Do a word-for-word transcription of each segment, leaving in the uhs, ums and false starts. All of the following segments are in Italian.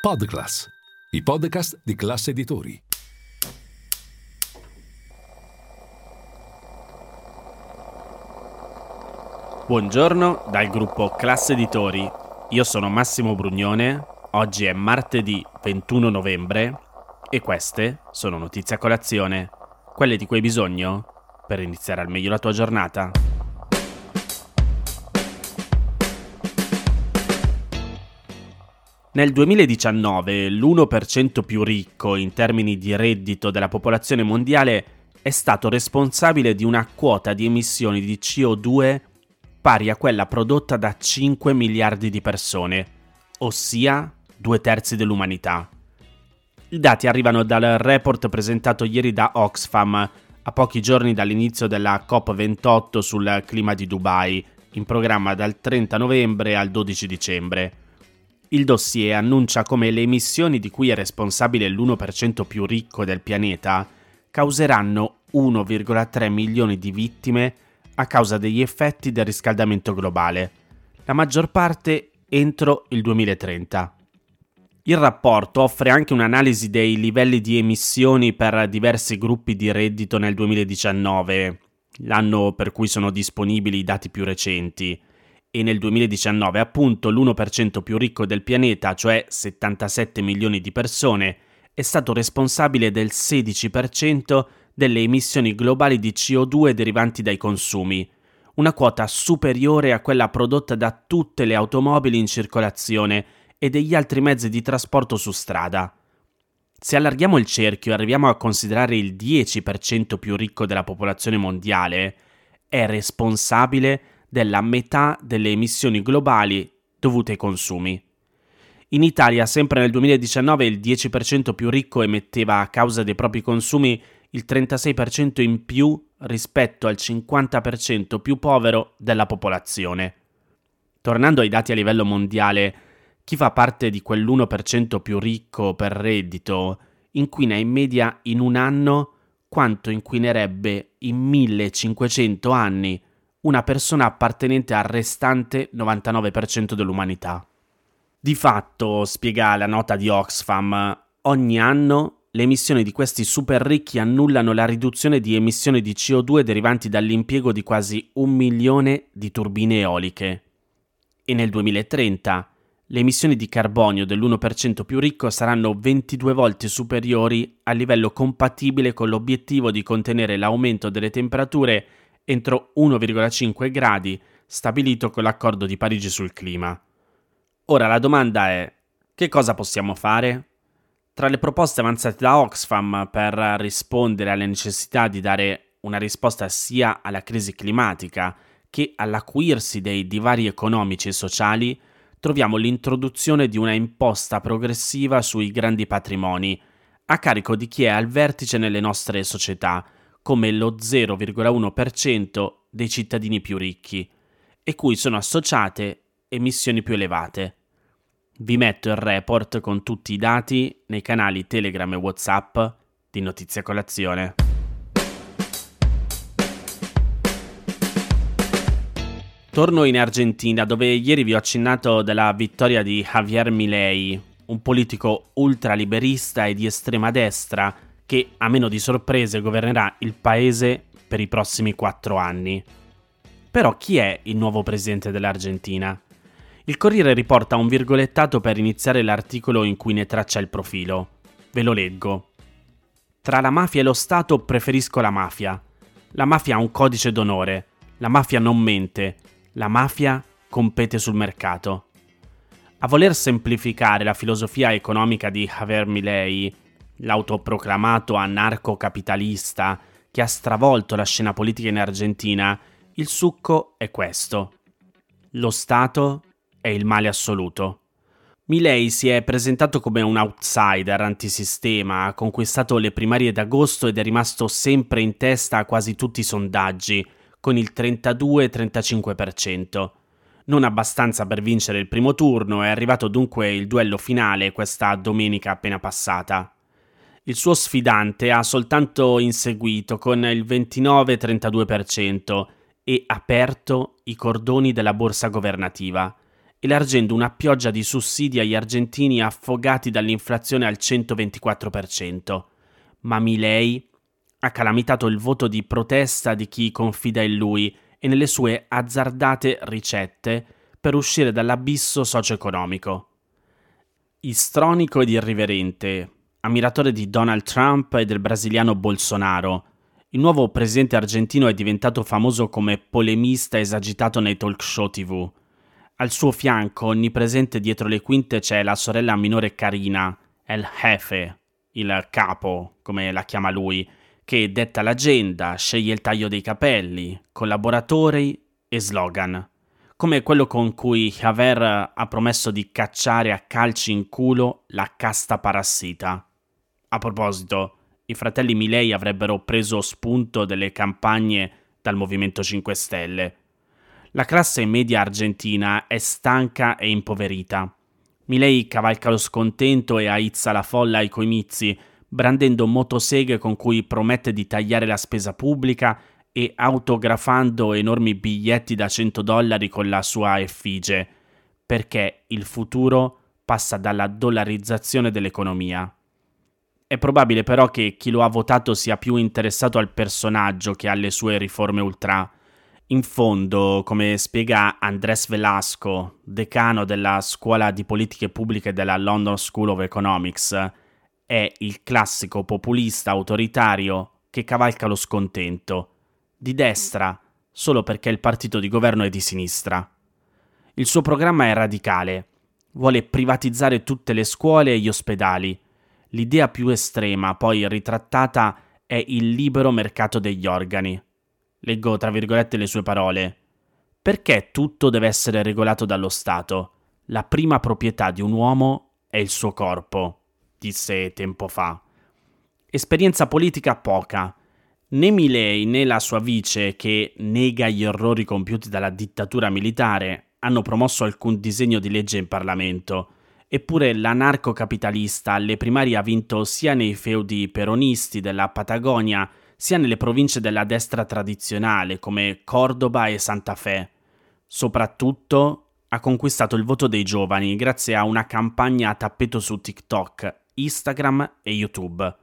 PodClass, i podcast di Class Editori. Buongiorno dal gruppo Class Editori. Io sono Massimo Brugnone, oggi è martedì ventuno novembre e queste sono notizie a colazione, quelle di cui hai bisogno per iniziare al meglio la tua giornata. Nel duemiladiciannove l'uno per cento più ricco in termini di reddito della popolazione mondiale è stato responsabile di una quota di emissioni di C O due pari a quella prodotta da cinque miliardi di persone, ossia due terzi dell'umanità. I dati arrivano dal report presentato ieri da Oxfam, a pochi giorni dall'inizio della COP ventotto sul clima di Dubai, in programma dal trenta novembre al dodici dicembre. Il dossier annuncia come le emissioni di cui è responsabile l'uno per cento più ricco del pianeta causeranno uno virgola tre milioni di vittime a causa degli effetti del riscaldamento globale, la maggior parte entro il duemilatrenta. Il rapporto offre anche un'analisi dei livelli di emissioni per diversi gruppi di reddito nel duemiladiciannove, l'anno per cui sono disponibili i dati più recenti, e nel duemiladiciannove appunto l'uno per cento più ricco del pianeta, cioè settantasette milioni di persone, è stato responsabile del sedici per cento delle emissioni globali di C O due derivanti dai consumi, una quota superiore a quella prodotta da tutte le automobili in circolazione e degli altri mezzi di trasporto su strada. Se allarghiamo il cerchio e arriviamo a considerare il dieci per cento più ricco della popolazione mondiale, è responsabile della metà delle emissioni globali dovute ai consumi. In Italia, sempre nel duemiladiciannove, il dieci per cento più ricco emetteva a causa dei propri consumi il trentasei per cento in più rispetto al cinquanta per cento più povero della popolazione. Tornando ai dati a livello mondiale, chi fa parte di quell'uno per cento più ricco per reddito inquina in media in un anno quanto inquinerebbe in millecinquecento anni una persona appartenente al restante novantanove per cento dell'umanità. Di fatto, spiega la nota di Oxfam, ogni anno le emissioni di questi super ricchi annullano la riduzione di emissioni di C O due derivanti dall'impiego di quasi un milione di turbine eoliche. E nel duemilatrenta le emissioni di carbonio dell'uno per cento più ricco saranno ventidue volte superiori a livello compatibile con l'obiettivo di contenere l'aumento delle temperature entro uno virgola cinque gradi stabilito con l'accordo di Parigi sul clima. Ora la domanda è: che cosa possiamo fare? Tra le proposte avanzate da Oxfam per rispondere alla necessità di dare una risposta sia alla crisi climatica che all'acuirsi dei divari economici e sociali, troviamo l'introduzione di una imposta progressiva sui grandi patrimoni, a carico di chi è al vertice nelle nostre società, come lo zero virgola uno per cento dei cittadini più ricchi, e cui sono associate emissioni più elevate. Vi metto il report con tutti i dati nei canali Telegram e WhatsApp di Notizie Colazione. Torno in Argentina, dove ieri vi ho accennato della vittoria di Javier Milei, un politico ultraliberista e di estrema destra che, a meno di sorprese, governerà il paese per i prossimi quattro anni. Però chi è il nuovo presidente dell'Argentina? Il Corriere riporta un virgolettato per iniziare l'articolo in cui ne traccia il profilo. Ve lo leggo. Tra la mafia e lo Stato preferisco la mafia. La mafia ha un codice d'onore. La mafia non mente. La mafia compete sul mercato. A voler semplificare la filosofia economica di Javier Milei, l'autoproclamato anarcocapitalista che ha stravolto la scena politica in Argentina, il succo è questo. Lo Stato è il male assoluto. Milei si è presentato come un outsider antisistema, ha conquistato le primarie d'agosto ed è rimasto sempre in testa a quasi tutti i sondaggi, con il trentadue trentacinque per cento. Non abbastanza per vincere il primo turno, è arrivato dunque il duello finale questa domenica appena passata. Il suo sfidante ha soltanto inseguito con il ventinove trentadue per cento e aperto i cordoni della borsa governativa. elargendo una pioggia di sussidi agli argentini affogati dall'inflazione al centoventiquattro per cento. Ma Milei ha calamitato il voto di protesta di chi confida in lui e nelle sue azzardate ricette per uscire dall'abisso socio-economico. Istronico ed irriverente, ammiratore di Donald Trump e del brasiliano Bolsonaro, il nuovo presidente argentino è diventato famoso come polemista esagitato nei talk show tivù. Al suo fianco, onnipresente dietro le quinte, c'è la sorella minore Carina, el jefe, il capo, come la chiama lui, che detta l'agenda, sceglie il taglio dei capelli, collaboratori e slogan, come quello con cui Javier ha promesso di cacciare a calci in culo la casta parassita. A proposito, i fratelli Milei avrebbero preso spunto delle campagne dal Movimento cinque Stelle. La classe media argentina è stanca e impoverita. Milei cavalca lo scontento e aizza la folla ai comizi, brandendo motoseghe con cui promette di tagliare la spesa pubblica e autografando enormi biglietti da cento dollari con la sua effigie, perché il futuro passa dalla dollarizzazione dell'economia. È probabile però che chi lo ha votato sia più interessato al personaggio che alle sue riforme ultra. In fondo, come spiega Andrés Velasco, decano della scuola di politiche pubbliche della London School of Economics, è il classico populista autoritario che cavalca lo scontento, di destra solo perché il partito di governo è di sinistra. Il suo programma è radicale, vuole privatizzare tutte le scuole e gli ospedali. L'idea più estrema, poi ritrattata, è il libero mercato degli organi. Leggo tra virgolette le sue parole. Perché tutto deve essere regolato dallo Stato? La prima proprietà di un uomo è il suo corpo, disse tempo fa. Esperienza politica poca. Né Milei né la sua vice, che nega gli errori compiuti dalla dittatura militare, hanno promosso alcun disegno di legge in Parlamento. Eppure l'anarcocapitalista alle primarie ha vinto sia nei feudi peronisti della Patagonia, sia nelle province della destra tradizionale come Córdoba e Santa Fe. Soprattutto ha conquistato il voto dei giovani grazie a una campagna a tappeto su TikTok, Instagram e YouTube.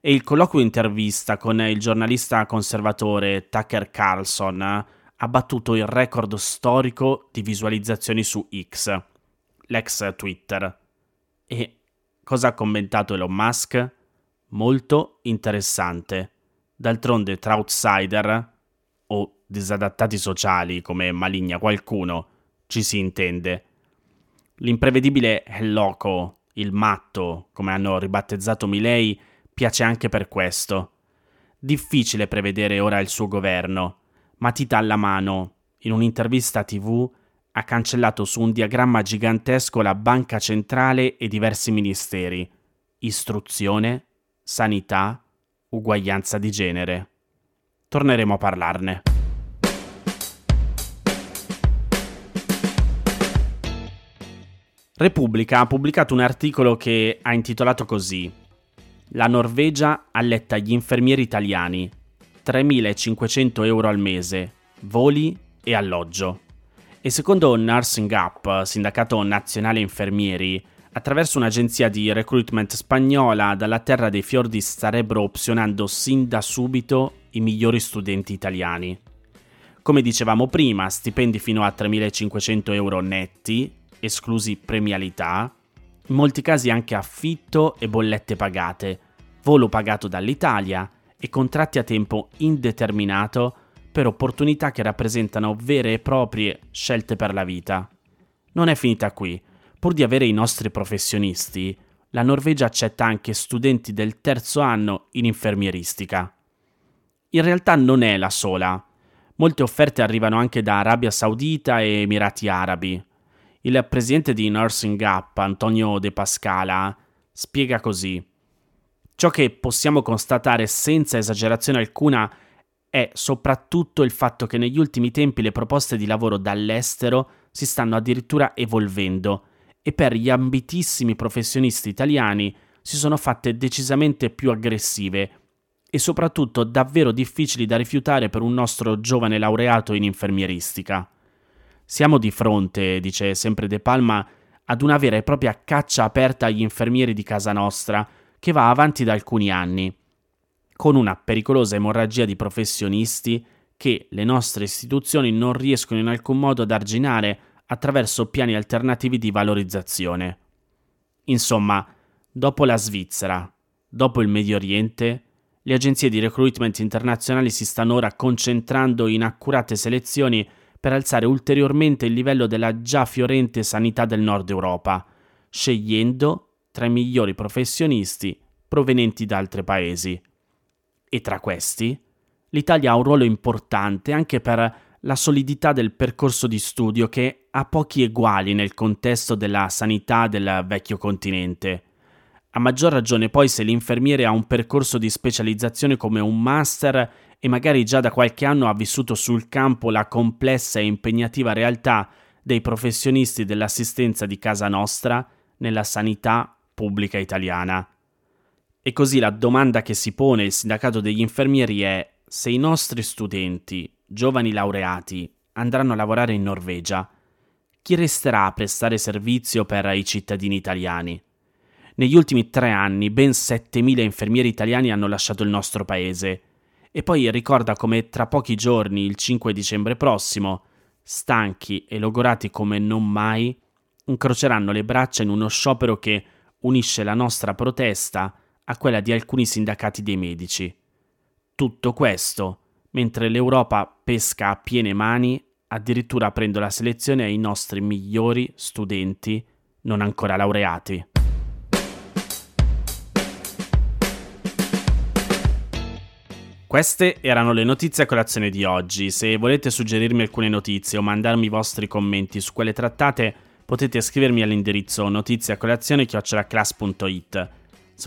E il colloquio intervista con il giornalista conservatore Tucker Carlson ha battuto il record storico di visualizzazioni su X, l'ex Twitter. E cosa ha commentato Elon Musk? Molto interessante. D'altronde tra outsider o disadattati sociali, come maligna qualcuno, ci si intende. L'imprevedibile El Loco, il matto, come hanno ribattezzato Milei, piace anche per questo. Difficile prevedere ora il suo governo. Matita alla mano, in un'intervista tivù, ha cancellato su un diagramma gigantesco la banca centrale e diversi ministeri. Istruzione, sanità, uguaglianza di genere. Torneremo a parlarne. Repubblica ha pubblicato un articolo che ha intitolato così: La Norvegia alletta gli infermieri italiani, tremilacinquecento euro al mese, voli e alloggio. E secondo Nursing Up, sindacato nazionale infermieri, attraverso un'agenzia di recruitment spagnola dalla terra dei fiordi starebbero opzionando sin da subito i migliori studenti italiani. Come dicevamo prima, stipendi fino a tremilacinquecento euro netti, esclusi premialità, in molti casi anche affitto e bollette pagate, volo pagato dall'Italia e contratti a tempo indeterminato per opportunità che rappresentano vere e proprie scelte per la vita. Non è finita qui. Pur di avere i nostri professionisti, la Norvegia accetta anche studenti del terzo anno in infermieristica. In realtà non è la sola. Molte offerte arrivano anche da Arabia Saudita e Emirati Arabi. Il presidente di Nursing Up, Antonio De Pascale, spiega così: ciò che possiamo constatare senza esagerazione alcuna è soprattutto il fatto che negli ultimi tempi le proposte di lavoro dall'estero si stanno addirittura evolvendo e per gli ambitissimi professionisti italiani si sono fatte decisamente più aggressive e soprattutto davvero difficili da rifiutare per un nostro giovane laureato in infermieristica. Siamo di fronte, dice sempre De Palma, ad una vera e propria caccia aperta agli infermieri di casa nostra, che va avanti da alcuni anni, con una pericolosa emorragia di professionisti che le nostre istituzioni non riescono in alcun modo ad arginare attraverso piani alternativi di valorizzazione. Insomma, dopo la Svizzera, dopo il Medio Oriente, le agenzie di recruitment internazionali si stanno ora concentrando in accurate selezioni per alzare ulteriormente il livello della già fiorente sanità del Nord Europa, scegliendo tra i migliori professionisti provenienti da altri paesi. E tra questi, l'Italia ha un ruolo importante anche per la solidità del percorso di studio che ha pochi eguali nel contesto della sanità del vecchio continente. A maggior ragione poi se l'infermiere ha un percorso di specializzazione come un master e magari già da qualche anno ha vissuto sul campo la complessa e impegnativa realtà dei professionisti dell'assistenza di casa nostra nella sanità pubblica italiana. E così la domanda che si pone il sindacato degli infermieri è: se i nostri studenti, giovani laureati, andranno a lavorare in Norvegia, chi resterà a prestare servizio per i cittadini italiani? Negli ultimi tre anni ben settemila infermieri italiani hanno lasciato il nostro paese. E poi ricorda come tra pochi giorni, il cinque dicembre prossimo, stanchi e logorati come non mai, incroceranno le braccia in uno sciopero che unisce la nostra protesta a quella di alcuni sindacati dei medici. Tutto questo mentre l'Europa pesca a piene mani, addirittura aprendo la selezione ai nostri migliori studenti non ancora laureati. Queste erano le notizie a colazione di oggi. Se volete suggerirmi alcune notizie o mandarmi i vostri commenti su quelle trattate, potete scrivermi all'indirizzo notiziacolazione chiocciola class punto it. Se